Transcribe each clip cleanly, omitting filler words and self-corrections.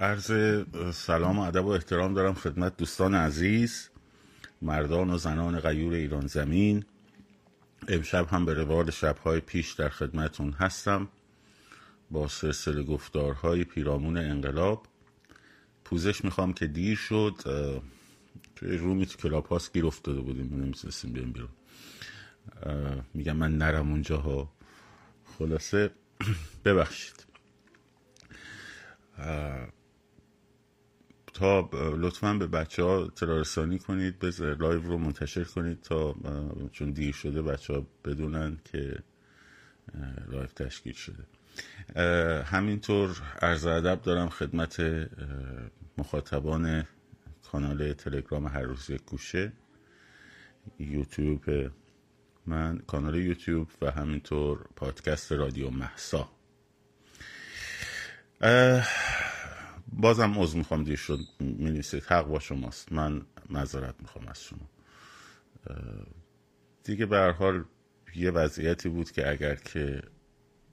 عرض سلام و ادب و احترام دارم خدمت دوستان عزیز، مردان و زنان غیور ایران زمین. امشب هم به روال شب‌های پیش در خدمتون هستم با سلسله گفتارهای پیرامون انقلاب. پوزش میخوام که دیر شد، توی رومی تو کلاپاس گیر افتاده بودیم، نمیتونستیم بریم بیرون. میگم من نرم اونجاها، خلاصه ببخشید. تا لطفاً به بچه‌ها اطلاع رسانی کنید، بذار لایو رو منتشر کنید تا چون دیر شده بچه‌ها بدونن که لایو تشکیل شده. همینطور عرض ادب دارم خدمت مخاطبان کانال تلگرام هر روز یک گوشه، یوتیوب من، کانال یوتیوب و همینطور پادکست رادیو مهسا. بازم عذر میخوام دیر شد، می‌نویسید حق با شماست، من معذرت میخوام از شما. دیگه به هر حال یه وضعیتی بود که اگر که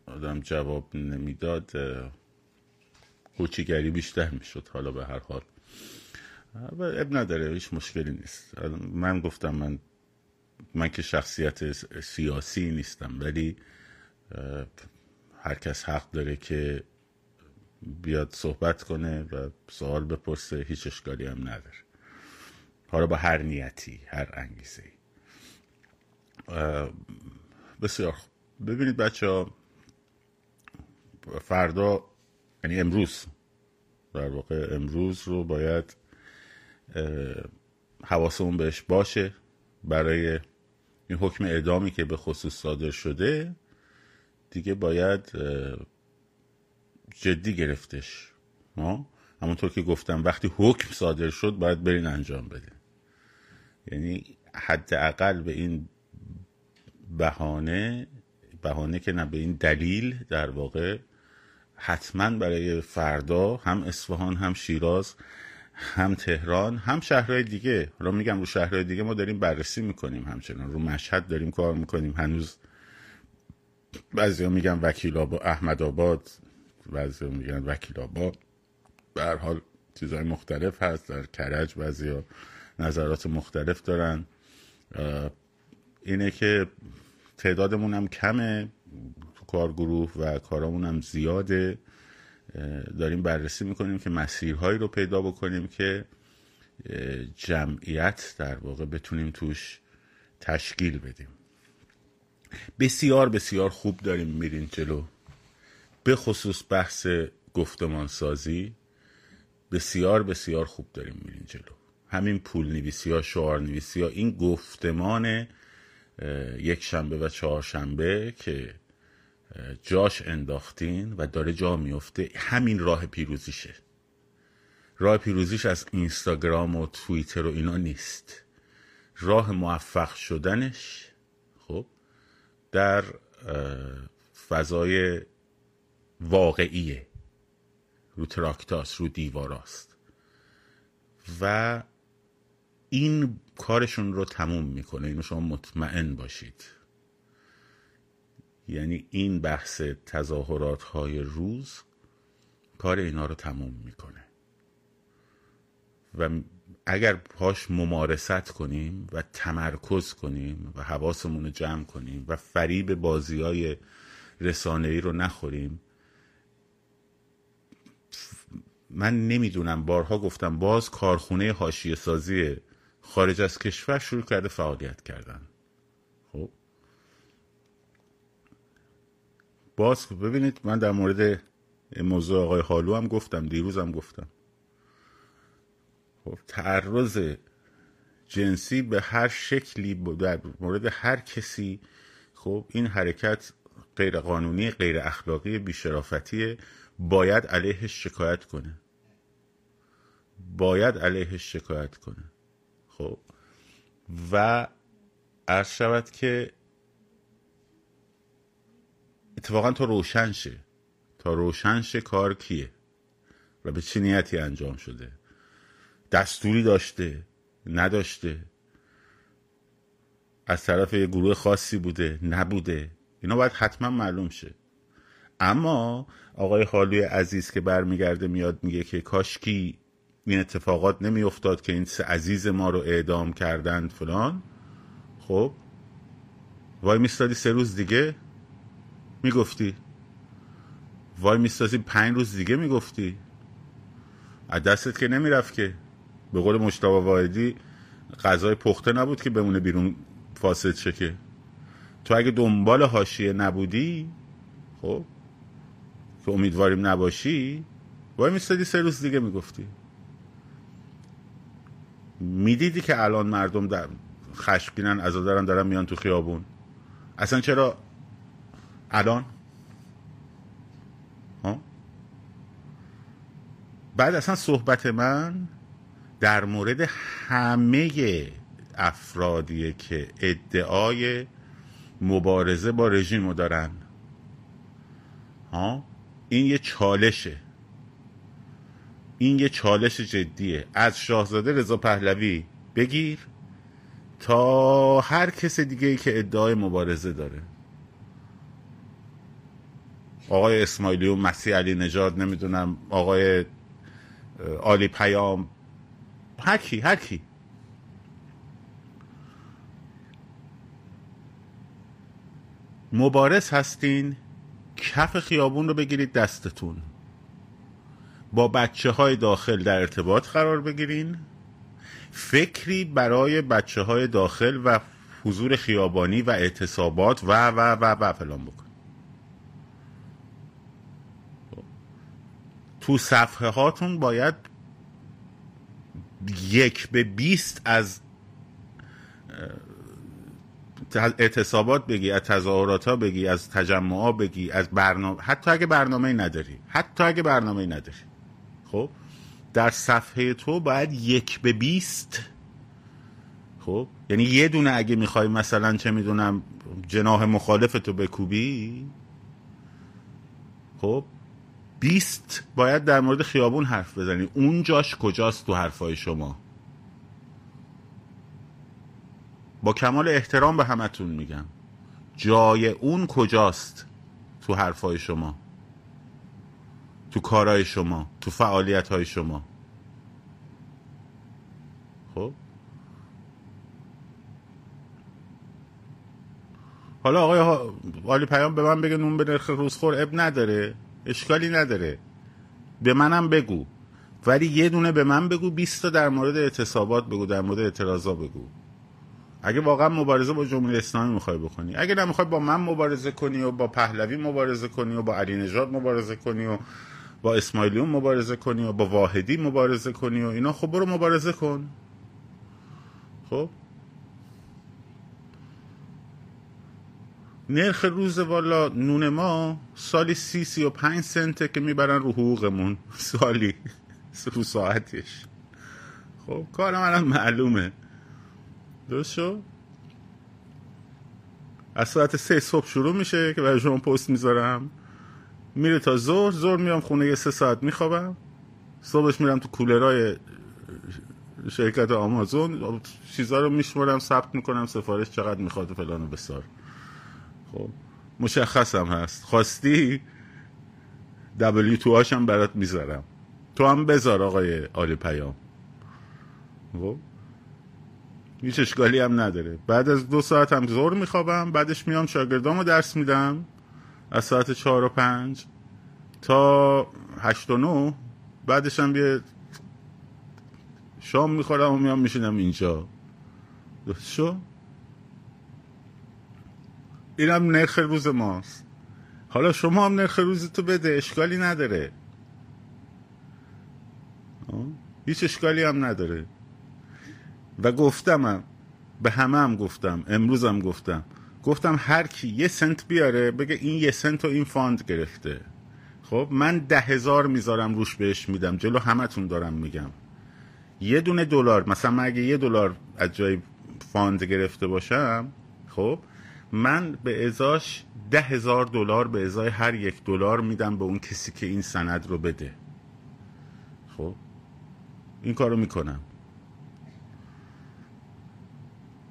آدم جواب نمیداد کوچیگری بیشتر میشد. حالا به هر حال اب نداره، هیچ مشکلی نیست. من گفتم من که شخصیت سیاسی نیستم، ولی هر کس حق داره که بیاد صحبت کنه و سوال بپرسه، هیچ اشکالی هم نداره، حالا با هر نیتی، هر انگیزه‌ای. بسیار خوب. ببینید بچه‌ها، فردا یعنی امروز، در واقع امروز رو باید حواسمون بهش باشه برای این حکم اعدامی که به خصوص صادر شده. دیگه باید جدی گرفتش. همونطور که گفتم وقتی حکم صادر شد باید برین انجام بده، یعنی حداقل به این بهانه که نه، به این دلیل در واقع حتما برای فردا هم اصفهان، هم شیراز، هم تهران، هم شهرهای دیگه، حالا میگم رو شهرهای دیگه ما داریم بررسی میکنیم، همچنان رو مشهد داریم کار میکنیم، هنوز بعضیا میگن وکیل آباد، احمد آباد، بعضیا میگن وکیل آباد، به هر حال چیزهای مختلف هست. در کرج بعضیا نظرات مختلف دارن. اینه که تعدادمون هم کمه تو کارگروه و کارامون هم زیاده، داریم بررسی میکنیم که مسیرهایی رو پیدا بکنیم که جمعیت در واقع بتونیم توش تشکیل بدیم. بسیار بسیار خوب داریم میریم جلو، به خصوص بحث گفتمانسازی بسیار بسیار خوب داریم میریم جلو. همین پول نویسی ها، شعار نویسی ها، این گفتمان یک شنبه و چهارشنبه که جاش انداختین و داره جا میفته، همین راه پیروزیشه. راه پیروزیش از اینستاگرام و توییتر و اینا نیست، راه موفق شدنش خب در فضای واقعیه، رو تراکتاست، رو دیواراست و این کارشون رو تموم میکنه. اینو شما مطمئن باشید. یعنی این بحث تظاهرات های روز کار اینا رو تموم میکنه و اگر پاش ممارست کنیم و تمرکز کنیم و حواسمون رو جمع کنیم و فریب بازی های رسانه‌ای رو نخوریم. من نمیدونم، بارها گفتم، باز کارخونه حاشیه سازی خارج از کشور شروع کرده فعالیت کردن. خب باز ببینید، من در مورد موضوع آقای هالو هم گفتم، دیروز هم گفتم، خب تعرض جنسی به هر شکلی در مورد هر کسی، خب این حرکت غیر قانونی، غیر اخلاقی، بی‌شرافتیه، باید علیهش شکایت کنه، باید علیهش شکایت کنه. خب و عرض شود که اتفاقا تا روشن شه کار کیه و به چه نیتی انجام شده، دستوری داشته نداشته، از طرف یه گروه خاصی بوده نبوده، اینا باید حتما معلوم شه. اما آقای خالوی عزیز که برمیگرده میاد میگه که کاشکی این اتفاقات نمیافتاد که این سه عزیز ما رو اعدام کردند فلان. خب وای میستادی سه روز دیگه میگفتی، وای میستادی 5 روز دیگه میگفتی، از دستت که نمیرفت که. به قول مجتبی واحدی غذای پخته نبود که بمونه بیرون فاسد شه که. تو اگه دنبال حاشیه نبودی، خب که امیدواریم نباشی، وای میستادی 3 روز دیگه میگفتی. میدیدی که الان مردم در خشمگینن، عزادارن، دارن میان تو خیابون. اصلا چرا الان ها؟ بعد اصلا صحبت من در مورد همه افرادیه که ادعای مبارزه با رژیم رو دارن ها. این یه چالشه، این یه چالش جدیه، از شاهزاده رضا پهلوی بگیر تا هر کس دیگه ای که ادعای مبارزه داره. آقای اسماعیلی و مسیح علی نژاد، نمیدونم آقای عالی پیام، هر کی مبارز هستین، کف خیابون رو بگیرید دستتون، با بچه های داخل در ارتباط قرار بگیرین، فکری برای بچه های داخل و حضور خیابانی و اعتصابات و فلان بکن. تو صفحه هاتون باید 1 به 20 از اعتصابات بگی، از تظاهرات ها بگی، از تجمع ها بگی، از برنامه، حتی اگه برنامه نداری. خب در صفحه تو باید 1 به 20، خب یعنی یه دونه اگه میخوای مثلا چه میدونم جناح مخالفتو بکوبی، خب 20 باید در مورد خیابون حرف بزنی. اون جاش کجاست تو حرفای شما؟ با کمال احترام به همتون میگم، جای اون کجاست تو حرفای شما، تو کارهای شما، تو فعالیتهای شما؟ خب حالا آقای عالی پیام به من بگه نون به نرخ روزخور، اب نداره، اشکالی نداره، به منم بگو، ولی یه دونه به من بگو، 20 تا در مورد اعتصابات بگو، در مورد اعتراضا بگو. اگه واقعا مبارزه با جمهوری اسلامی میخوای بکنی، اگه نمیخوای با من مبارزه کنی و با پهلوی مبارزه کنی و با علی نژاد مبارزه کنی و با اسماعیلیون مبارزه کنی و با واحدی مبارزه کنی و اینا، خب برو مبارزه کن. خب نرخ روز والا نون ما سالی 30-35 سنته که میبرن رو حقوقمون، سالی رو ساعتش. خب کارم الان معلومه، درست شد؟ از ساعت 3 صبح شروع میشه که برای شما پست میذارم، میره تا ظهر میام خونه، یه 3 ساعت میخوابم، صبحش میرم تو کولرهای شرکت آمازون چیزا رو میشمارم، ثبت میکنم سفارش چقدر میخواد و فلان و بسار. خب مشخصم هست، خواستی W2H هم برات میذارم، تو هم بذار آقای عالی پیام، خب هیچ اشکالی هم نداره. بعد از 2 ساعت هم زور میخوابم، بعدش میام شاگردامو درس میدم از ساعت 4 و 5 تا 8 و 9، بعدش هم یه شام میخورم و میام میشینم اینجا. شو اینم نرخ روز ماست. حالا شما هم نرخ روزتو بده، اشکالی نداره، هیچ اشکالی هم نداره. و گفتمم، به همم گفتم، امروزم گفتم هر کی 1 سنت بیاره بگه این 1 سنت و این فاند گرفته، خب من 10,000 میذارم روش، بهش میدم، جلو همتون دارم میگم. یه دونه دلار، مثلا من اگه $1 از جای فاند گرفته باشم، خب من به ازاش $10,000 به ازای هر $1 میدم به اون کسی که این سند رو بده. خب این کارو میکنم،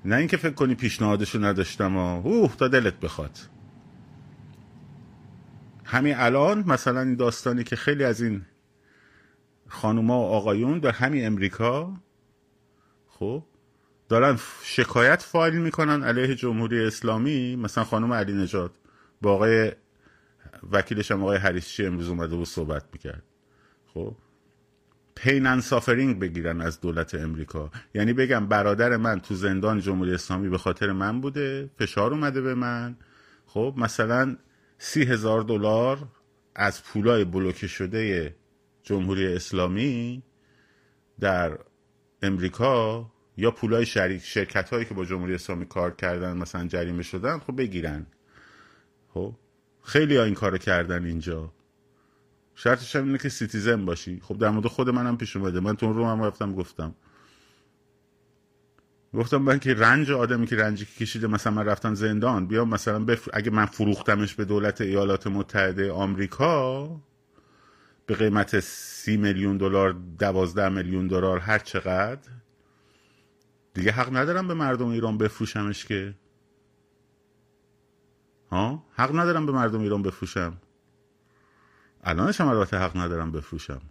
نه اینکه فکر کنی پیشنهادشو نداشتم، اوه تا دلت بخواد. همین الان مثلا این داستانی که خیلی از این خانوما و آقایون در همین امریکا خب دارن شکایت فایل میکنن علیه جمهوری اسلامی، مثلا خانم علی نژاد با آقای وکیلش هم آقای حریصچی امروز اومده و صحبت میکرد، خب پین اند سافرینگ بگیرن از دولت امریکا، یعنی بگم برادر من تو زندان جمهوری اسلامی به خاطر من بوده، فشار اومده به من، خب مثلا $30,000 از پولای بلوکه شده جمهوری اسلامی در امریکا یا پولای شرکت هایی که با جمهوری اسلامی کار کردن مثلا جریمه شدن خب بگیرن. خب خیلی ها این کارو کردن اینجا، شرطش هم اینه که سیتیزن باشی. خب در مورد خود منم پیش اومده، من تو روم هم رفتم گفتم من که رنج آدمی که رنجی که کشیده، مثلا من رفتم زندان، بیام مثلا اگه من فروختمش به دولت ایالات متحده آمریکا به قیمت $30 میلیون، $12 میلیون، هر چقدر دیگه حق ندارم به مردم ایران بفروشمش که، ها حق ندارم به مردم ایران بفروشم، الانش هم البته حق ندارم بفروشم،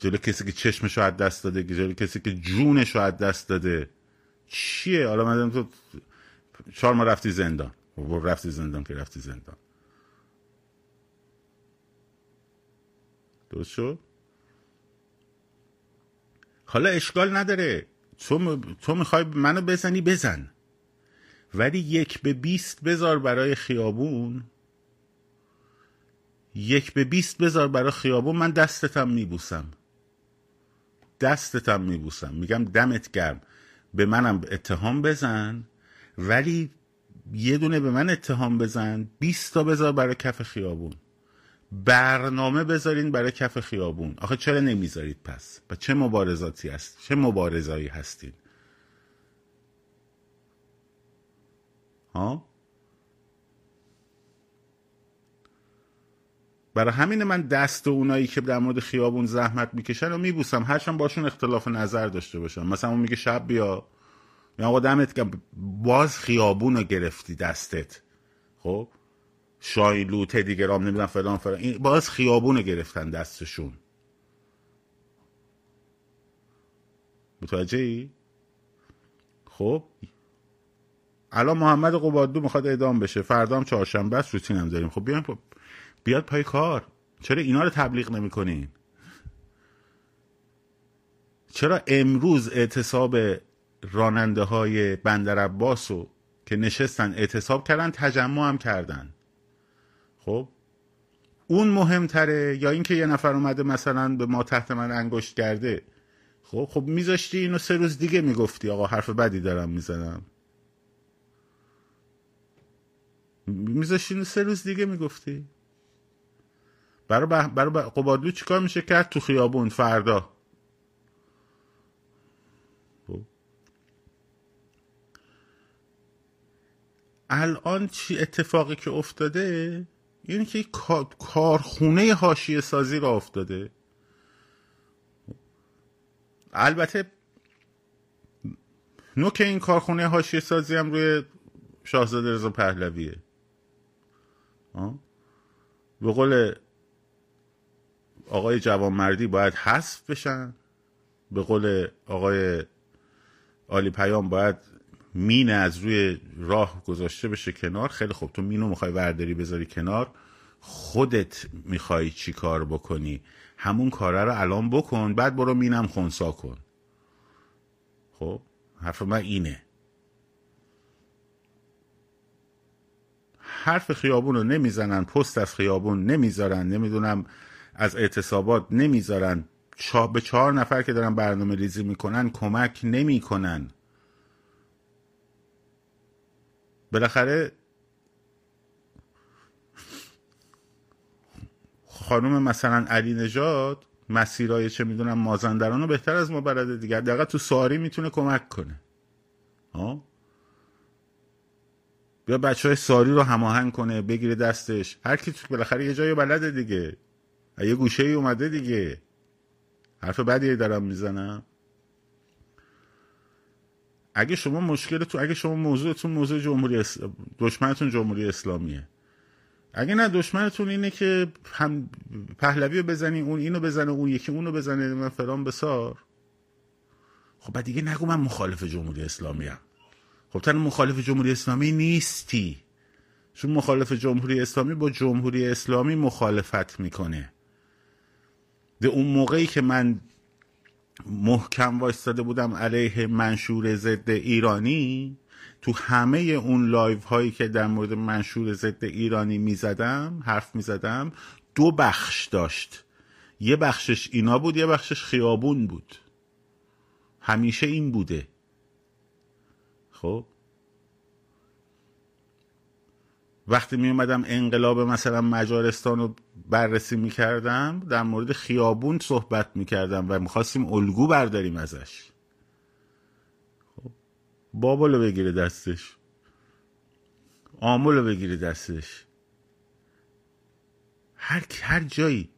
جلوی کسی که چشمشو از دست داده، جلوی کسی که جونشو از دست داده چیه؟ حالا من تو 4 ماه رفتی زندان. درست شد؟ حالا اشکال نداره، تو میخوای منو بزنی بزن، ولی 1 به 20 بذار برای خیابون، 1 به 20 بذار برای خیابون، من دستتم میبوسم، میگم دمت گرم، به منم اتهام بزن، ولی یه دونه به من اتهام بزن، 20 تا بذار برای کف خیابون، برنامه بذارین برای کف خیابون. آخه چرا نمیذارید پس؟ و چه مبارزاتی هست؟ چه مبارزایی هستین؟ ها؟ برای همین من دست اونایی که در مورد خیابون زحمت میکشن رو میبوسم، هرچند باشون اختلاف نظر داشته باشم. مثلا اون میگه شب بیا، میگم آقا دمت گرم، باز خیابون رو گرفتی دستت، خب شاین لوته دیگه رام نمیدن فلان، این باز خیابون رو گرفتن دستشون، متوجهی؟ خب الان محمد قبادلو میخواد اعدام بشه، فردا هم چهارشنبه است، روتین هم داریم، خب بیاد پای کار. چرا اینا رو تبلیغ نمیکنین؟ چرا امروز اعتصاب راننده های بندر عباس رو که نشستن اعتصاب کردن، تجمع هم کردن، خب اون مهمتره یا اینکه یه نفر اومده مثلا به ما تحت من انگشت کرده؟ خب میذاشتی اینو 3 روز دیگه میگفتی آقا حرف بدی دارم میزنم، میذاشتی اینو 3 روز دیگه میگفتی. برای قبادلو چیکار میشه کرد تو خیابون فردا؟ الان چی اتفاقی که افتاده؟ یعنی که کارخونه حاشیه سازی را افتاده. البته نوک این کارخونه حاشیه سازی هم روی شاهزاده رضا پهلویه. به قول آقای جوانمردی باید حذف بشن، به قول آقای عالی پیام باید مینه از روی راه گذاشته بشه کنار. خیلی خوب، تو مینو میخوای ورداری بذاری کنار، خودت میخوای چی کار بکنی همون کاره رو الان بکن، بعد برو مینم خونسا کن. خب حرف من اینه، حرف خیابون رو نمیزنن، پست از خیابون نمیذارن، نمیدونم از اعتصابات نمیذارن، به 4 نفر که دارن برنامه ریزی میکنن کمک نمیکنن. بالاخره خانم مثلا علی نژاد مسیرای چه میدونم مازندران رو بهتر از ما بلده دیگه، دقیقا تو ساری میتونه کمک کنه، ها بیا بچهای ساری رو هماهنگ کنه، بگیره دستش، هر کی بالاخره یه جایی بلده دیگه، یه گوشه ای اومده دیگه. حرف بدی دارم میزنم. اگه شما موضوعتون موضوع دشمنتون جمهوری اسلامیه، اگه نه دشمنتون اینه که هم پهلوی رو بزنی، اون اینو بزنه، اون یکی اونو بزنه، من فلان بسار. خب بعد دیگه نگو من مخالف جمهوری اسلامی ام. خب تن مخالف جمهوری اسلامی نیستی، چون مخالف جمهوری اسلامی با جمهوری اسلامی مخالفت میکنه. ده اون موقعی که من محکم وایستاده بودم علیه منشور ضد ایرانی، تو همه اون لایو هایی که در مورد منشور ضد ایرانی میزدم، حرف میزدم، دو بخش داشت. یه بخشش اینا بود، یه بخشش خیابون بود. همیشه این بوده. خب وقتی می اومدم انقلاب مثلا مجارستان رو بررسی می کردم، در مورد خیابون صحبت می کردم و می خواستیم الگو برداریم ازش. خب بابالو بگیره دستش، آمولو بگیره دستش، هر جایی.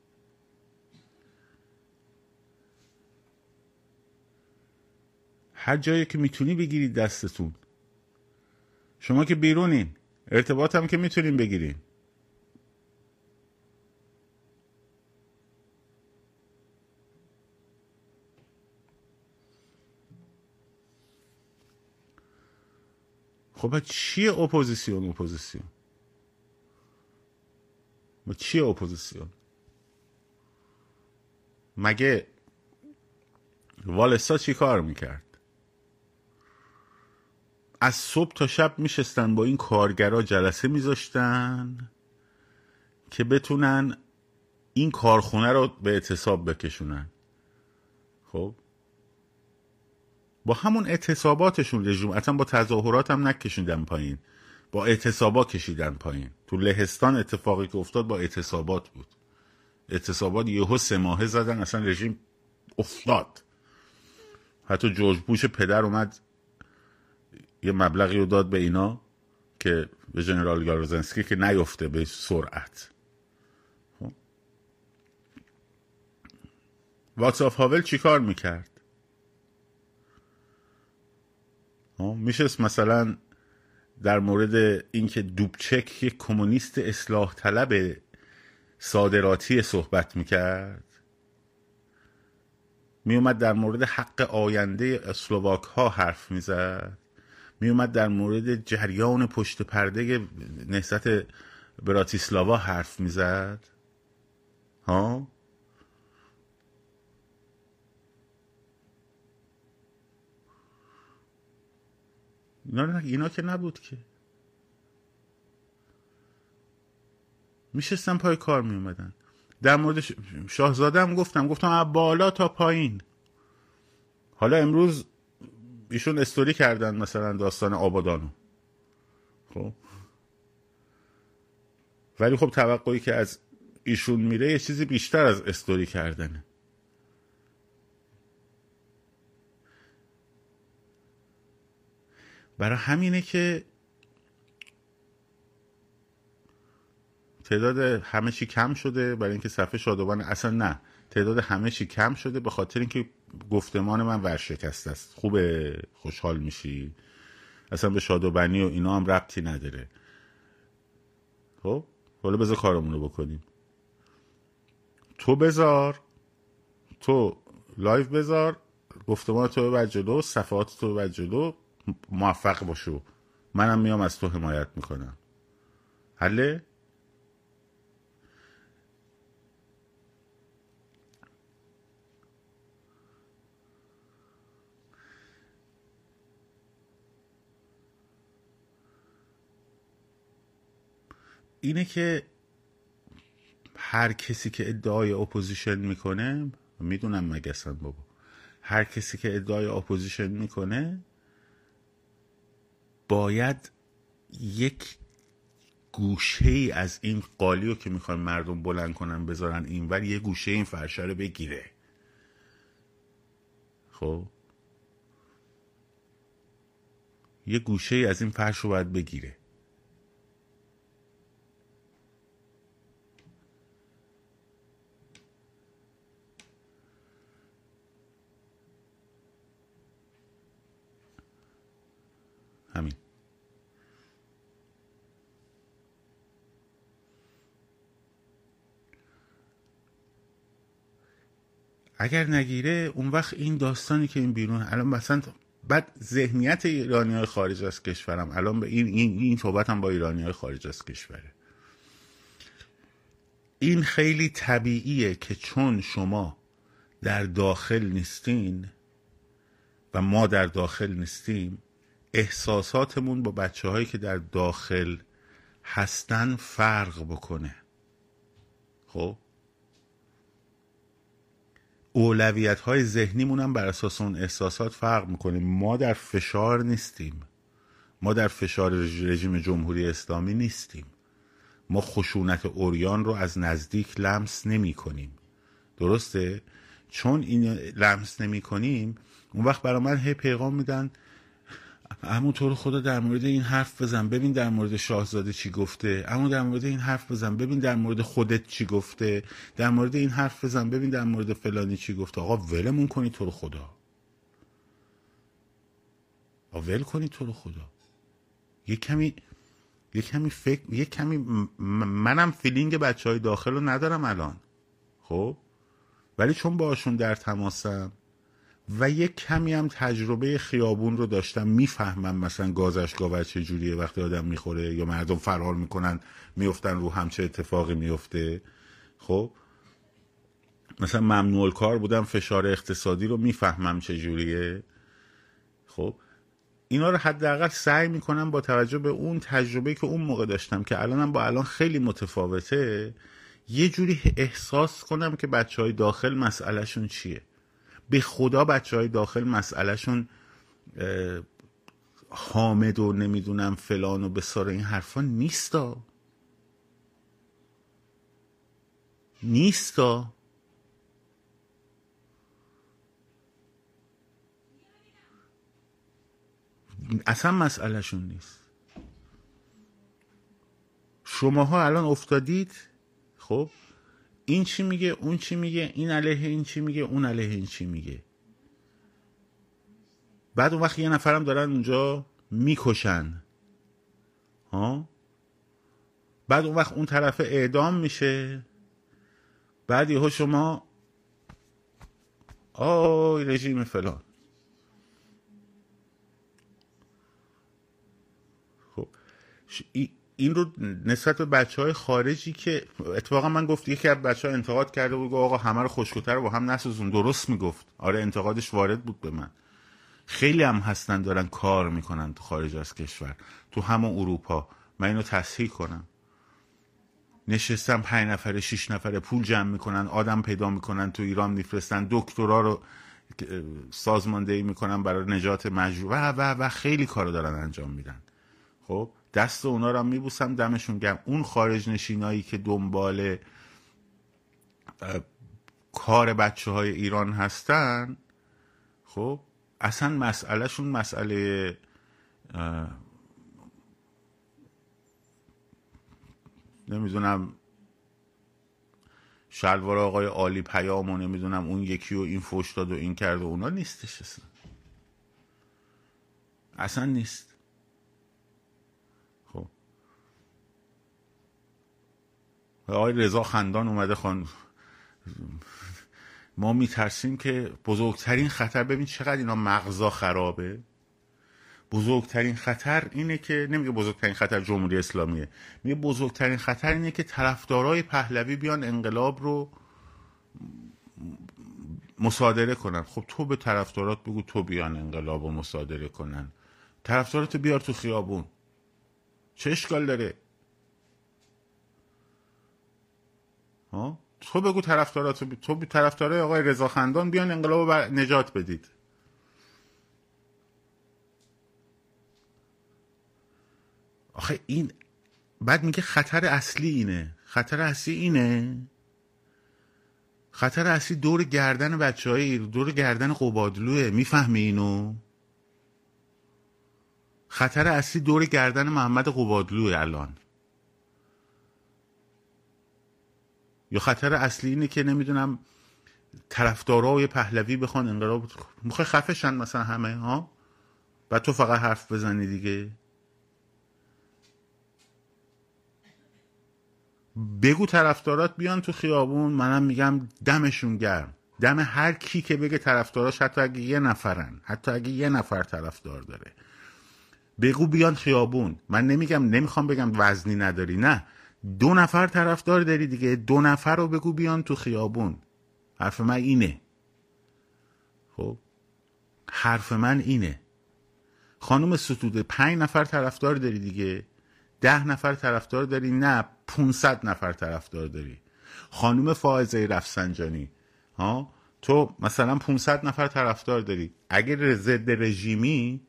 هر جایی که میتونی بگیرید دستتون. شما که بیرونین، ارتباط هم که میتونین بگیرین. خب چیه اپوزیسیون؟ اپوزیسیون ما چیه؟ اپوزیسیون مگه والسا چی کار میکرد؟ از صبح تا شب میشستن با این کارگرها جلسه میذاشتن که بتونن این کارخونه رو به اعتصاب بکشونن. خب با همون اعتصاباتشون رژیم اصلا با تظاهرات هم نکشیدن پایین، با اعتصابا کشیدن پایین. تو لهستان اتفاقی که افتاد با اعتصابات بود. اعتصابات یهو 3 ماهه زدن، اصلا رژیم افتاد. حتی جورج بوش پدر اومد یه مبلغی رو داد به اینا که به جنرال گارزنسکی که نیفته به سرعت. واتساف هاول چی کار میکرد؟ میشست مثلا در مورد اینکه دوبچک یک کمونیست اصلاح طلب صادراتی صحبت میکرد. میومد در مورد حق آینده اسلواک ها حرف میزد. میومد در مورد جریان پشت پرده نهضت براتیسلاوا حرف میزد. ها اینا که نبود که. میشستن پای کار میومدن. در مورد شاهزاده هم گفتم از بالا تا پایین. حالا امروز ایشون استوری کردن مثلا داستان آبادانو. خب ولی خب توقعی که از ایشون میره یه چیزی بیشتر از استوری کردنه. برای همینه که تعداد همه چی کم شده، برای اینکه صفحه شادوان اصلا نه، تعداد همه چی کم شده به خاطر اینکه گفتمان من ورشکسته است. خوبه، خوشحال میشی، اصلا به شادوبنی و اینا هم ربطی نداره. خب حالا بذار کارمون رو بکنیم. تو لایو بذار، گفتمان تو ببر جلو، صفحات تو ببر جلو، موفق باشو، منم میام از تو حمایت میکنم. حله؟ اینه که هر کسی که ادعای اپوزیشن میکنه، میدونم مگسن بابا، هر کسی که ادعای اپوزیشن میکنه باید یک گوشه ای از این قالی رو که میخوان مردم بلند کنن بذارن اینور، یه گوشه این فرشه رو بگیره. خب یه گوشه ای از این فرش رو باید بگیره. اگر نگیره اون وقت این داستانی که این بیرون الان مثلا بعد ذهنیت ایرانی‌های خارج از کشورم الان به این صحبتم با ایرانی‌های خارج از کشوره. این خیلی طبیعیه که چون شما در داخل نیستین و ما در داخل نیستیم، احساساتمون با بچه‌هایی که در داخل هستن فرق بکنه. خب اولویت‌های ذهنیمون هم بر اساس اون احساسات فرق می‌کنه. ما در فشار نیستیم، ما در فشار رژیم جمهوری اسلامی نیستیم، ما خشونت عریان رو از نزدیک لمس نمی‌کنیم، درسته؟ چون این لمس نمی‌کنیم اون وقت برای من هی پیغام میدن عمو تو رو خدا در مورد این حرف بزن، ببین در مورد شاهزاده چی گفته، عمو در مورد این حرف بزن، ببین در مورد خودت چی گفته، در مورد این حرف بزن، ببین در مورد فلانی چی گفته. آقا ولمون کنی تو رو خدا، آقا ول کنی تو رو خدا. یه کمی منم فیلینگ بچهای داخل رو ندارم الان، خب، ولی چون باشون در تماسم و یک کمی هم تجربه خیابون رو داشتم میفهمم مثلا گازشگاور چه جوریه وقتی آدم میخوره یا مردم فرار میکنن میفتن رو هم چه اتفاقی میفته. خب مثلا ممنوع الکار بودم، فشار اقتصادی رو میفهمم چه جوریه. خب اینا رو حداقل سعی میکنم با توجه به اون تجربه که اون موقع داشتم که الانم با الان خیلی متفاوته، یه جوری احساس کنم که بچهای داخل مسئلهشون چیه. به خدا بچهای داخل مسئلهشون حامد و نمیدونم فلان و بسار این حرفا نیستا. اصلا مسئلهشون نیست. شماها الان افتادید، خب این چی میگه، اون چی میگه، این علیه این چی میگه، اون علیه این چی میگه. بعد اون وقت یه نفرم دارن اونجا میکشن ها، بعد اون وقت اون طرف اعدام میشه، بعد یهو شما آی رژیم فلان. خب این رو نسبت به بچهای خارجی که اتفاقا من گفت یکی از بچه‌ها انتقاد کرده بود، آقا همه رو خشکوتر با هم نسازون. درست میگفت، آره انتقادش وارد بود به من. خیلی هم هستن دارن کار میکنن تو خارج از کشور، تو همون اروپا. من اینو تصحیح کنم، نشستم 5 نفره 6 نفره پول جمع میکنن، آدم پیدا میکنن تو ایران میفرستن، دکترا رو سازماندهی میکنن برای نجات مجروح و خیلی کارو دارن انجام میدن. خب دست اونا رو میبوسم، دمشون گرم. اون خارج نشینایی که دنبال کار بچه های ایران هستن، خب اصلا مسئلهشون مسئله نمیدونم شلوار آقای عالی پیام و نمیدونم اون یکی و این فوش داد و این کرد و اونا نیستش، اصلا نیست. آقای رضا خندان اومده خان ما میترسیم که بزرگترین خطر، ببین چقدر اینا مغزا خرابه، بزرگترین خطر اینه که، نمیگه بزرگترین خطر جمهوری اسلامیه، میگه بزرگترین خطر اینه که طرفدارای پهلوی بیان انقلاب رو مصادره کنن. خب تو به طرفدارات بگو تو بیان انقلاب رو مصادره کنن، طرفداراتو بیار تو خیابون، چه اشکال داره؟ ها تو بگو طرفدارای آقای رضا خندان بیان انقلاب رو نجات بدید. آخه این بعد میگه خطر اصلی اینه. خطر اصلی دور گردن بچهای، دور گردن قبادلوه. میفهمی اینو؟ خطر اصلی دور گردن محمد قبادلوه الان. یا خطر اصلی اینه که نمیدونم طرفدارای پهلوی بخوان انقلاب، میخوای خفشن مثلا همه ها، بعد تو فقط حرف بزنی دیگه. بگو طرفدارات بیان تو خیابون، منم میگم دمشون گرم، دم هر کی که بگه طرفداراش، حتی اگه یه نفرن، حتی اگه یه نفر طرفدار داره، بگو بیان خیابون. من نمیگم، نمیخوام بگم وزنی نداری، نه، 2 نفر طرفدار داری دیگه، 2 نفر رو بگو بیان تو خیابون. حرف من اینه. خب حرف من اینه. خانم ستوده 5 نفر طرفدار داری دیگه، 10 نفر طرفدار داری، نه 500 نفر طرفدار داری. خانم فائزه رفسنجانی، ها، تو مثلا 500 نفر طرفدار داری، اگر ضد رژیمی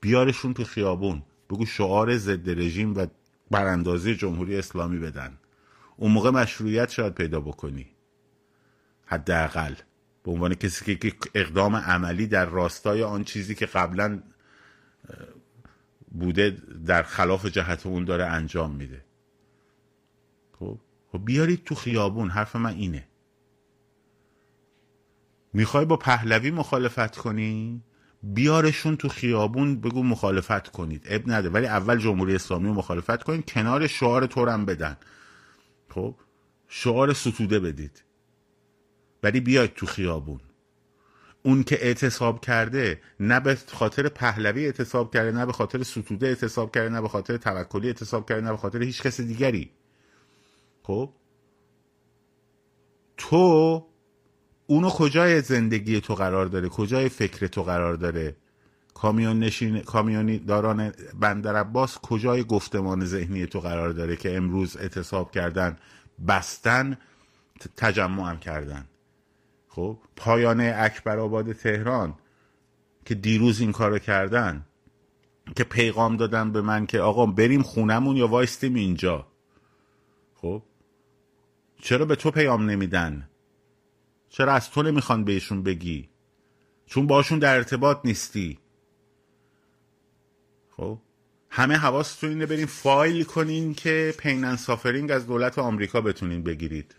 بیارشون تو خیابون، بگو شعار ضد رژیم و براندازی جمهوری اسلامی بدن، اون موقع مشروعیت شاید پیدا بکنی، حداقل به عنوان کسی که اقدام عملی در راستای آن چیزی که قبلا بوده در خلاف جهت اون داره انجام میده. خب بیارید تو خیابون. حرف من اینه. میخوای با پهلوی مخالفت کنی؟ بیارشون تو خیابون، بگو مخالفت کنید، اب نده، ولی اول جمهوری اسلامی رو مخالفت کنین، کنار شعار تورم بدن. خب شعار ستوده بدید، ولی بیاید تو خیابون. اون که اعتصاب کرده نه به خاطر پهلوی اعتصاب کرده، نه به خاطر ستوده اعتصاب کرده، نه به خاطر توکلی اعتصاب کرده، نه به خاطر هیچ کس دیگری. خب تو اونو کجای زندگی تو قرار داره؟ کجای فکر تو قرار داره؟ کامیونی داران بندرعباس کجای گفتمان ذهنی تو قرار داره که امروز اعتصاب کردن، بستن، تجمع هم کردن؟ خب پایانه اکبرآباد تهران که دیروز این کارو کردن، که پیغام دادن به من که آقا بریم خونمون یا وایستیم اینجا. خب چرا به تو پیام نمیدن؟ چرا از تو نمیخوان بهشون بگی؟ چون باشون در ارتباط نیستی. خب همه حواستون اینه بریم فایل کنین که پین اند سافرینگ از دولت آمریکا بتونین بگیرید.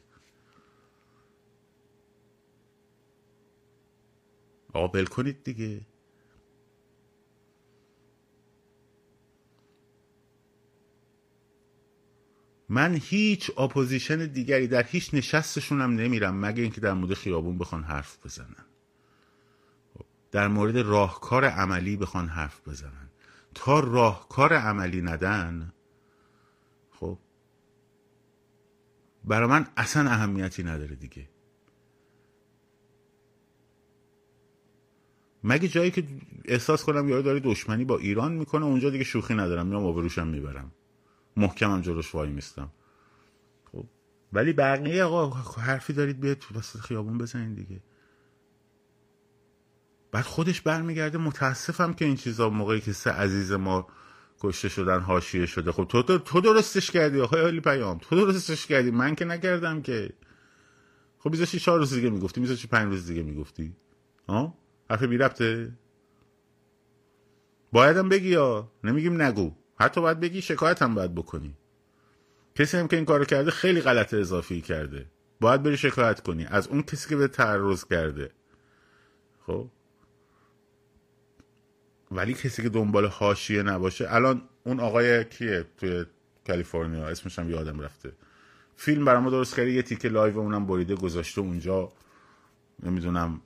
قابل کنید دیگه. من هیچ اپوزیشن دیگری در هیچ نشستشون هم نمیرم مگه اینکه در مورد خیابون بخوان حرف بزنن، در مورد راهکار عملی بخوان حرف بزنن. تا راهکار عملی ندن، خب برای من اصلا اهمیتی نداره دیگه. مگه جایی که احساس کنم یارو داره دشمنی با ایران میکنه، اونجا دیگه شوخی ندارم، میام آبروشم میبرم، محکمم جلوش وای میستم. خب ولی بقیه آقا حرفی دارید بیاید تو خیابون بزنین دیگه. بعد خودش برمیگرده متاسفم که این چیزا موقعی که سه عزیز ما کشته شدن حاشیه شده. خب تو درستش کردی آقای علی پیام، تو درستش کردی، من که نکردم که. خب میذاشی 4 روز دیگه میگفتی، میذاشی 5 روز دیگه میگفتی، ها؟ حرف بی ربطه؟ بایدم بگی یا نمیگیم نگو، حتی باید بگی، شکایت هم باید بکنی. کسی هم که این کارو کرده خیلی غلط اضافی کرده، باید بری شکایت کنی از اون کسی که به تعرض کرده. خب ولی کسی که دنبال حاشیه نباشه، الان اون آقای کیه توی کالیفرنیا، اسمش هم یادم رفته، فیلم برام درست کرده، یه تیکه لایو اونم بریده گذاشته اونجا، نمیدونم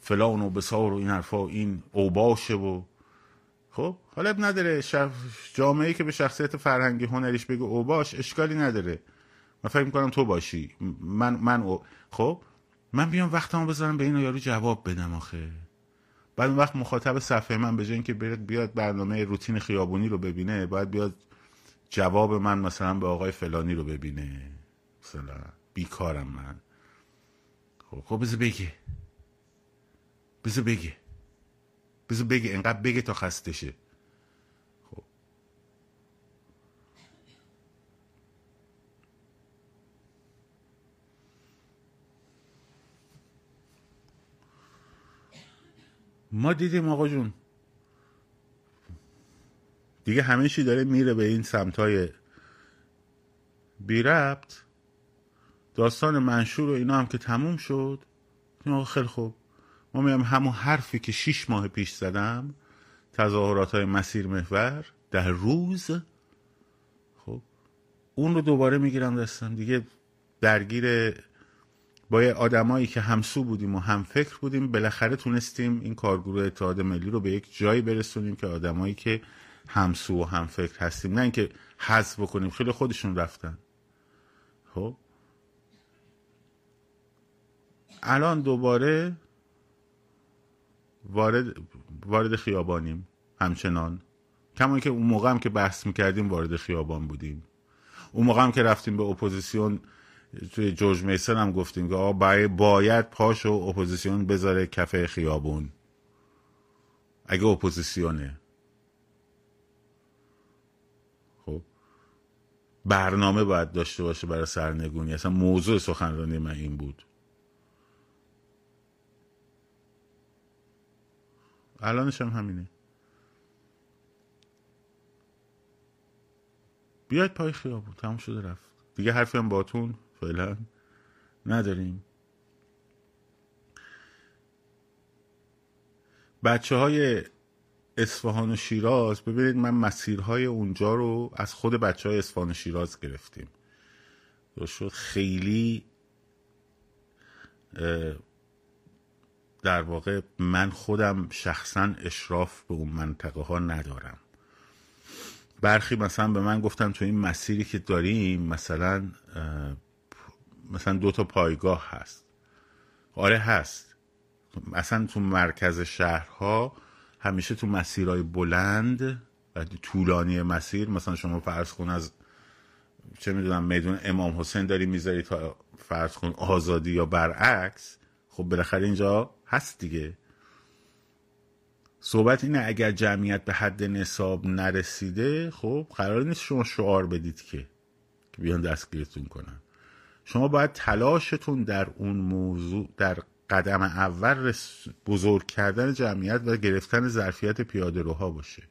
فلان و بسار و این حرفا و این اوباشه و خب حالا اب نداره. جامعه‌ای که به شخصیت فرهنگی هنریش بگه اوباش اشکالی نداره، من فکر میکنم تو باشی. من خب من بیام وقتمو بذارم به این یارو جواب بدم آخه. بعد اون وقت مخاطب صفحه من به جای اینکه بیاد برنامه روتین خیابونی رو ببینه، باید بیاد جواب من مثلا به آقای فلانی رو ببینه. مثلا بیکارم من. خب بذار بگه اینقدر بگه تا خسته شه. خب ما دیدیم آقا جون دیگه همه چی داره میره به این سمتای بی ربط. داستان منشور و اینا هم که تموم شد. آقا خیلی خوب، ما میام همون حرفی که 6 ماه پیش زدم، تظاهرات‌های مسیر محور در روز، خب اون رو دوباره میگیرم دستم دیگه، درگیر با آدمایی که همسو بودیم و همفکر بودیم بالاخره تونستیم این کارگروه اتحاد ملی رو به یک جایی برسونیم که آدمایی که همسو و همفکر هستیم، نه اینکه حذف بکنیم، خیلی خودشون رفتن. خب الان دوباره وارد خیابانیم، همچنان کما که اون موقع هم که بحث میکردیم وارد خیابان بودیم. اون موقع هم که رفتیم به اپوزیسیون توی جورج میسن هم گفتیم که آقا باید پاشو اپوزیسیون بذاره کف خیابون اگه اپوزیسیونه. خب برنامه باید داشته باشه برای سرنگونی، اصلا موضوع سخنرانی من این بود. الانش هم همینه، بیاید پای خیابون، تموم شده رفت دیگه. حرفی هم باتون فعلا نداریم. بچه های اصفهان و شیراز، ببینید من مسیرهای اونجا رو از خود بچه های اصفهان و شیراز گرفتیم، درست خیلی در واقع من خودم شخصا اشراف به اون منطقه ها ندارم. برخی مثلا به من گفتن تو این مسیری که داریم مثلا 2 تا پایگاه هست. آره هست، اصلا تو مرکز شهرها همیشه تو مسیرهای بلند و طولانی مسیر، مثلا شما فرض کن از چه میدونم میدون امام حسین داری میذاری تا فرض کن آزادی یا برعکس، خب بالاخره اینجا هست دیگه. صحبت اینه اگر جمعیت به حد نصاب نرسیده، خب قرار نیست شما شعار بدید که بیان دستگیرتون کنن. شما باید تلاشتون در اون موضوع، در قدم اول بزرگ کردن جمعیت و گرفتن ظرفیت پیاده‌روها باشه.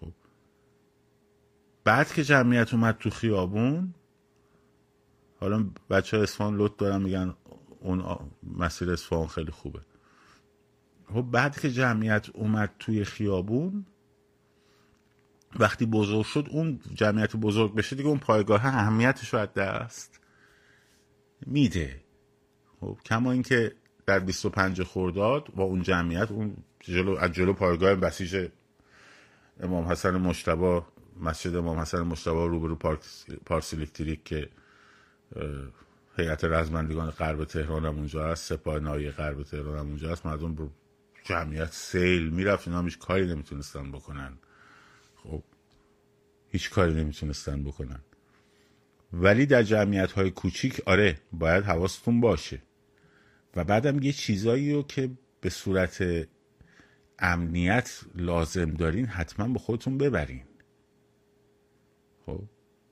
خب بعد که جمعیت اومد تو خیابون، حالا بچه ها اصفهان لطف دارن میگن اون مسیر اصفهان خیلی خوبه. خب بعد که جمعیت اومد توی خیابون، وقتی بزرگ شد، اون جمعیت بزرگ بشه دیگه، اون پایگاه اهمیتش رو از دست میده. خب کما اینکه در 25 خرداد با اون جمعیت اون جلو پایگاه بسیج امام حسن مجتبی، مسجد امام حسن مجتبی روبرو پارس الکتریک که هیئت رزمندگان غرب تهران هم اونجا هست، سپاه نایه غرب تهران هم اونجا هست، مردم برو جمعیت سیل میرفت، اینا هم هیچ کاری نمیتونستن بکنن. خب هیچ کاری نمیتونستن بکنن. ولی در جمعیت های کوچیک آره باید حواستون باشه. و بعدم یه چیزایی رو که به صورت امنیت لازم دارین حتما به خودتون ببرین. خب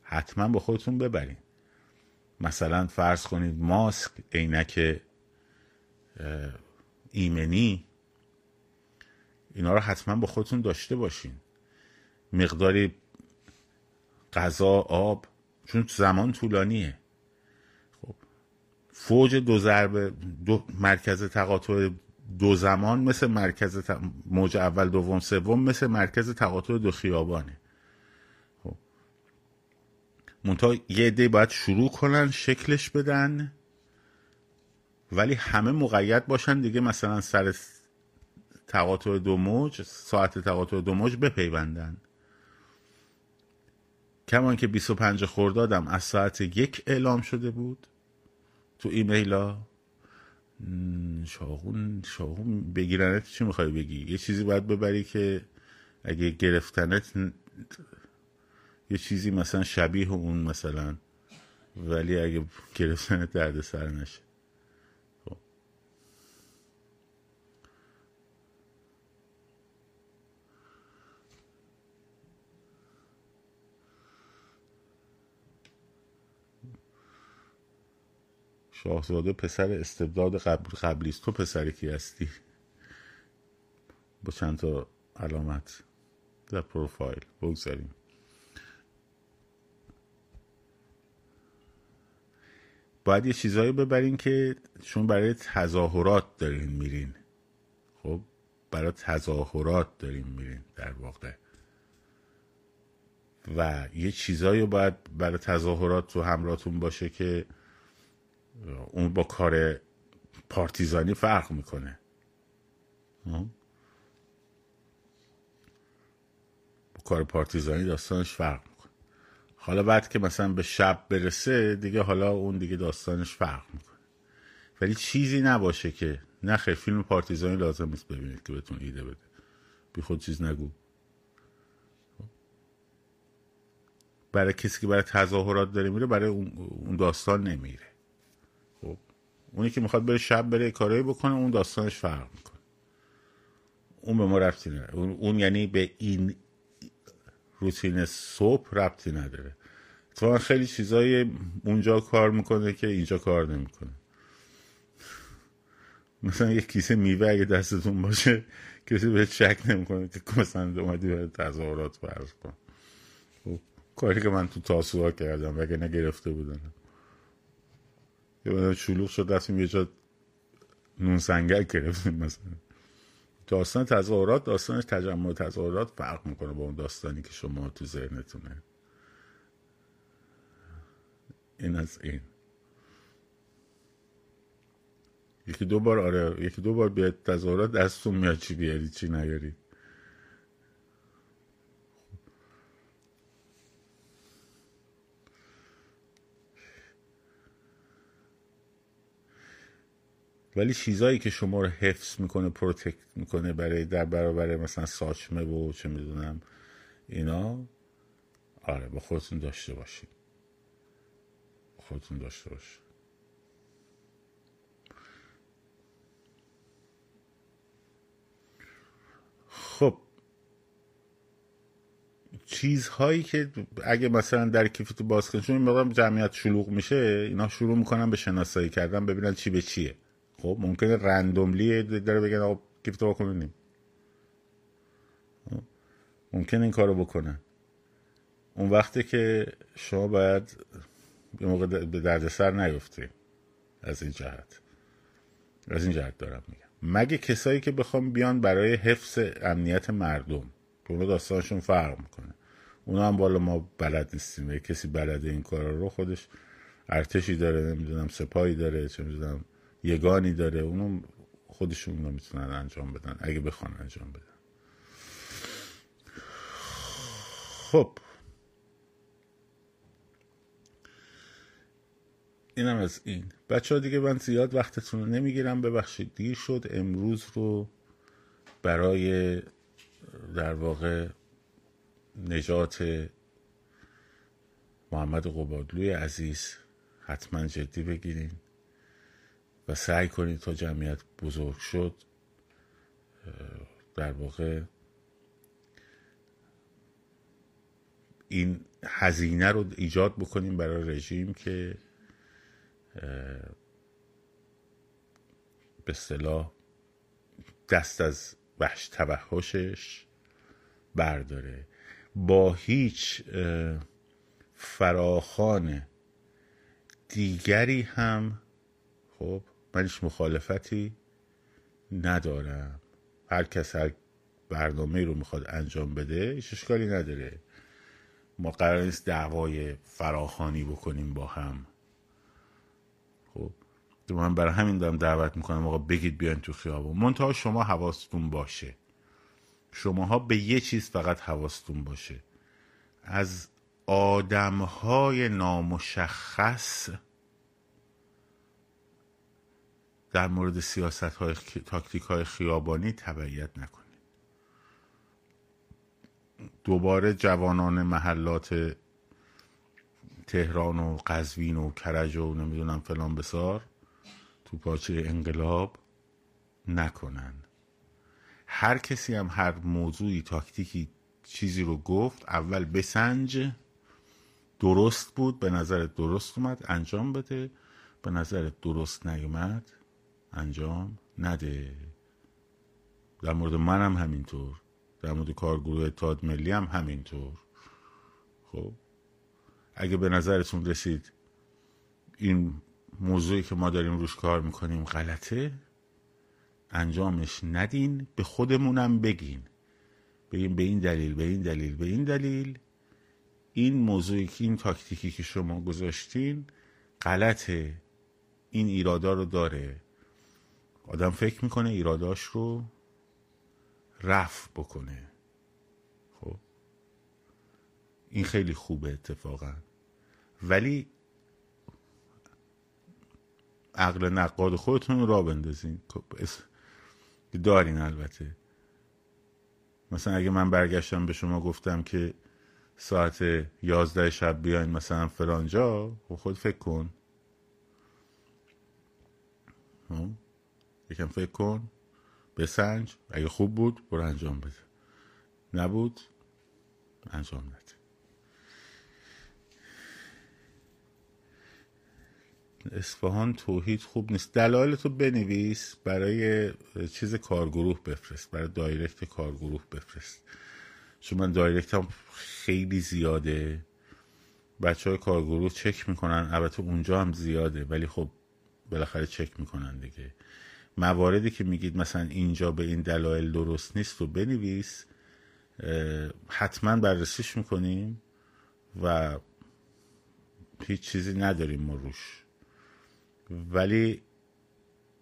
حتما به خودتون ببرین. مثلا فرض کنید ماسک، عینک ایمنی، اینا رو حتما با خودتون داشته باشین. مقداری غذا، آب، چون زمان طولانیه. خب فوج دو ضربه، مرکز تقاطع دو زمان مثل مرکز موج اول، دوم، سوم مثل مرکز تقاطع دو خیابانه. منتها یه عده باید شروع کنن شکلش بدن، ولی همه مقید باشن دیگه، مثلا سر تقاطع دو موج، ساعت تقاطع دو موج بپیوندن. کمان که 25 خردادم از ساعت 1 اعلام شده بود تو ایمیلا. شاغون بگیرنت چی میخوای بگی؟ یه چیزی باید ببری که اگه گرفتنت یه چیزی مثلا شبیه اون مثلا، ولی اگه گرفتن درد سر نشه. خب شاهزاده پسر استبداد قبلی است، تو پسر کی هستی؟ با چند تا علامت در پروفایل بگذاریم. باید یه چیزایی ببرین که چون برای تظاهرات دارین میرین. خب برای تظاهرات دارین میرین در واقع، و یه چیزایی باید برای تظاهرات تو همراهتون باشه که اون با کار پارتیزانی فرق میکنه، با کار پارتیزانی داستانش فرق میکنه. حالا بعد که مثلا به شب برسه دیگه، حالا اون دیگه داستانش فرق میکنه. ولی چیزی نباشه که نخیر، فیلم پارتیزانی لازم نیست ببینید که بهتون ایده بده، بی خود چیز نگو. برای کسی که برای تظاهرات داره میره، برای اون داستان نمیره. خب اونی که میخواد بره شب بره کارایی بکنه، اون داستانش فرق میکنه. اون به ما ربطی نداره، اون یعنی به این روتین صبح ربطی نداره. تو خیلی چیزای اونجا کار میکنه که اینجا کار نمیکنه. مثلا یک کیسه میوه اگه دستتون باشه کسی بهت شک نمیکنه که مثلا اومدی برای تظاهرات فرض کن. کاری که من تو تاسوها کردم وگه نگرفته بودن، یه بودن شلوغ شد دستیم یه جا نون سنگک گرفتیم مثلا. داستان تظاهرات، داستانش تجمع تظاهرات فرق میکنه با اون داستانی که شما تو ذهنتونه. این از این. یکی دو بار بیاد تظاهرات دستون میاد چی بیاری چی نیاری. ولی چیزایی که شما رو حفظ میکنه، پروتکت میکنه برای در برابر مثلا ساچمه و چه میدونم اینا، آره با خودتون داشته باشید، با خودتون داشته باشید. خب چیزهایی که اگه مثلا در کیفتو باز کنید، چون این موقع جمعیت شلوغ میشه، اینا شروع میکنن به شناسایی کردن، ببینن چی به چیه. خب ممکنه رندوملی داره بگن آقا کیفتو بکنیم، ممکنه این کارو بکنن. اون وقته که شما باید به موقع به دردسر نیفتی. از این جهت دارم میگم، مگه کسایی که بخوام بیان برای حفظ امنیت مردم، اونو داستانشون فرق میکنه. اونا هم بالا ما بلد نیستیم، یه کسی بلده این کارا رو، خودش ارتشی داره، نمیدونم سپاهی داره، چه میدونم یگانی داره، اونو خودشون نمیتونن انجام بدن اگه بخوان انجام بدن. خب اینم از این. بچه ها دیگه من زیاد وقتتون رو نمیگیرم، ببخشید دیر شد. امروز رو برای در واقع نجات محمد قبادلوی عزیز حتما جدی بگیرین و سعی کنید تا جمعیت بزرگ شد در واقع این هزینه رو ایجاد بکنیم برای رژیم که به اصطلاح دست از وحش توحشش برداره. با هیچ فراخوان دیگری هم خب منش مخالفتی ندارم. هر کس هر برنامه‌ای رو میخواد انجام بده، هیچ اشکالی نداره. ما قرار نیست دعوای فراخوانی بکنیم با هم. خب من برای همین دارم دعوت میکنم آقا بگید بیاین تو خیابون. منتها شما حواستون باشه، شماها به یه چیز فقط حواستون باشه، از آدمهای نامشخص در مورد سیاست‌های تاکتیک‌های خیابانی تبعیت نکنید. دوباره جوانان محلات تهران و قزوین و کرج و نمیدونم فلان بسار تو پاچه انقلاب نکنن. هر کسی هم هر موضوعی تاکتیکی چیزی رو گفت، اول بسنج، درست بود به نظرت درست اومد انجام بده، به نظرت درست نیومد انجام نده. در مورد منم همینطور، در مورد کارگروه اتحاد ملی هم همینطور. خب اگه به نظرتون رسید این موضوعی که ما داریم روش کار میکنیم غلطه، انجامش ندین. به خودمونم بگین، بگیم به این دلیل این موضوعی که این تاکتیکی که شما گذاشتین غلطه، این ایرادا رو داره. آدم فکر میکنه ایراداش رو رفع بکنه. خب این خیلی خوبه اتفاقا، ولی عقل نقاد خودتون را بندازین. دارین البته. مثلا اگه من برگشتم به شما گفتم که ساعت 11 شب بیاین مثلا فلانجا، خود فکر کن، یکم فکر کن، بسنج، اگه خوب بود برو انجام بده، نبود انجام نده. اصفهان توحید خوب نیست، دلایلتو بنویس، برای چیز کارگروه بفرست، برای دایرکت کارگروه بفرست، چون من دایرکتم خیلی زیاده، بچه های کارگروه چک میکنن. البته اونجا هم زیاده ولی خب بالاخره چک میکنن دیگه. مواردی که میگید مثلا اینجا به این دلایل درست نیست و بنویس، حتما بررسیش میکنیم و هیچ چیزی نداریم ما روش، ولی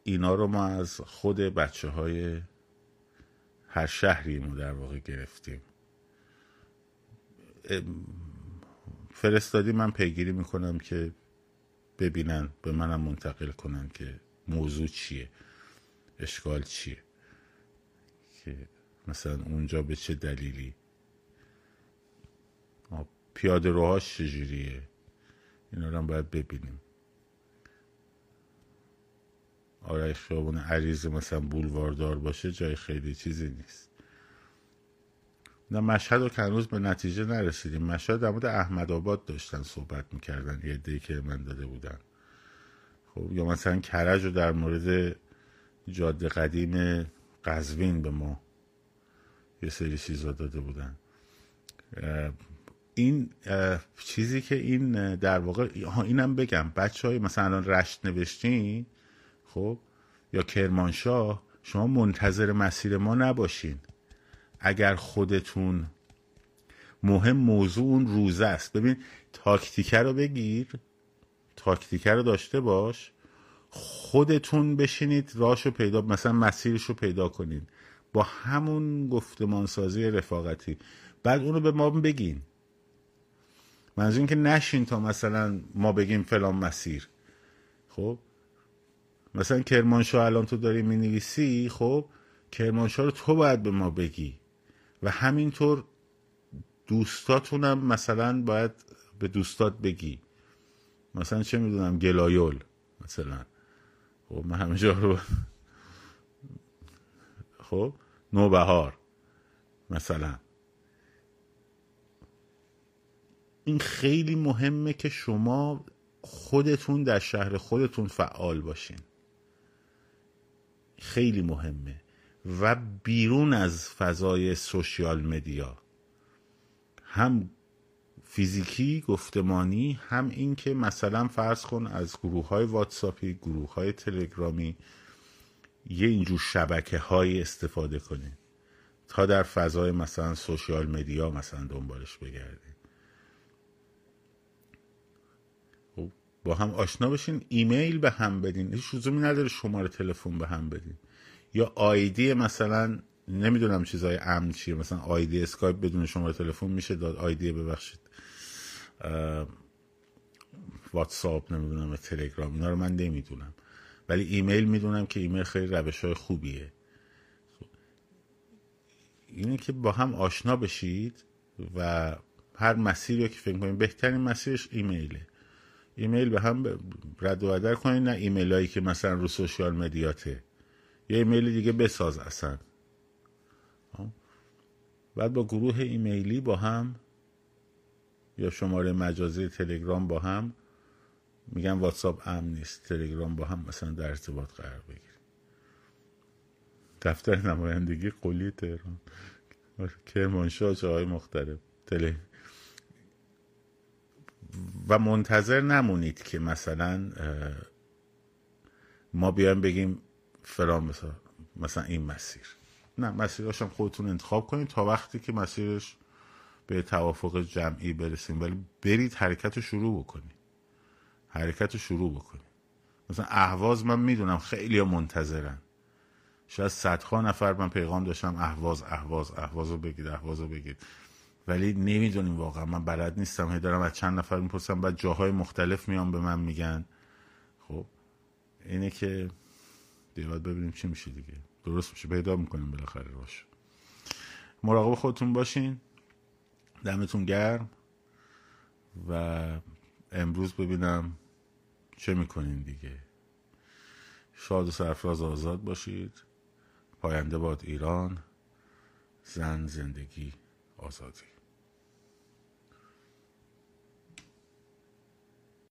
اینا رو ما از خود بچه های هر شهریمون در واقع گرفتیم، فرستادی، من پیگیری میکنم که ببینن، به منم منتقل کنن که موضوع چیه، اشکال چیه، که مثلا اونجا به چه دلیلی، پیاده روهاش چجوریه، اینا رو هم باید ببینیم. آره خیابون عریض مثلا بولواردار باشه جای خیلی چیزی نیست. نه مشهد رو که هنوز به نتیجه نرسیدیم. مشهد در مورد احمد آباد داشتن صحبت میکردن، یه عده‌ای که من داده بودن. خب یا مثلا کرج رو در مورد جاده قدیم قزوین به ما یه سری چیزا داده بودن. این چیزی که این در واقع اینم بگم، بچه‌های مثلا الان رشت نوشتین، خب یا کرمانشاه، شما منتظر مسیر ما نباشین. اگر خودتون مهم، موضوع اون روزه است. ببین تاکتیکه رو بگیر، تاکتیکه رو داشته باش، خودتون بشینید راهش رو پیدا، مثلا مسیرش رو پیدا کنین با همون گفتمانسازی رفاقتی، بعد اونو به ما بگین. منظور این که نشین تا مثلا ما بگیم فلان مسیر. خب مثلا کرمانشاه الان تو داری مینویسی، خب کرمانشاه رو تو باید به ما بگی و همینطور دوستاتونم مثلا باید به دوستات بگی، مثلا چه میدونم گلایول مثلا، خب من همه جا رو خب نوبهار مثلا. این خیلی مهمه که شما خودتون در شهر خودتون فعال باشین، خیلی مهمه، و بیرون از فضای سوشیال مدیا، هم فیزیکی گفتمانی، هم این که مثلا فرض کن از گروه های واتساپی، گروه های تلگرامی، یه اینجور شبکه های استفاده کنین تا در فضای مثلا سوشیال مدیا مثلا دنبالش بگردین، با هم آشنا بشین، ایمیل به هم بدین، هیچ لزومی نداره شماره تلفن به هم بدین، یا آیدی مثلا نمیدونم چیزای امن چیه، مثلا آیدی اسکایپ بدون شماره تلفن میشه داد، آیدی ببخشید واتساپ، نمیدونم تلگرام، اینا رو من نمیدونم، ولی ایمیل میدونم که ایمیل خیلی روش‌های خوبیه. اینه که با هم آشنا بشید و هر مسیری که فکر کنین بهترین مسیرش ایمیله، ایمیل به هم رد و بدل کنین، نه ایمیل هایی که مثلا رو سوشیال مدیاته، یه ایمیل دیگه بساز اصلا. بعد با گروه ایمیلی با هم یا شماره مجازی تلگرام با هم، میگن واتساپ امن نیست، تلگرام با هم مثلا در ارتباط قرار بگیریم. دفتر نمایندگی قلی تهران، کرمانشاه، جاهای مختلف و منتظر نمونید که مثلا ما بیایم بگیم فلان مثلا این مسیر، نه مسیرش هم خودتون انتخاب کنید تا وقتی که مسیرش به توافق جمعی برسیم، ولی برید حرکت رو شروع بکنید، حرکت رو شروع بکنید. مثلا اهواز من میدونم خیلی منتظرن، شاید صدها نفر من پیغام داشتم اهواز رو بگید، ولی نمیدونیم واقعا، من بلد نیستم، هی دارم از چند نفر میپرسم، بعد جاهای مختلف میام به من میگن. خب اینه که دیواد ببینیم چی میشه دیگه، درست میشه، پیدا میکنیم بالاخره روش. مراقب خودتون باشین، دمتون گرم، و امروز ببینم چه میکنین دیگه. شاد و سرفراز آزاد باشید. پاینده باد ایران، زن، زندگی، آزادی.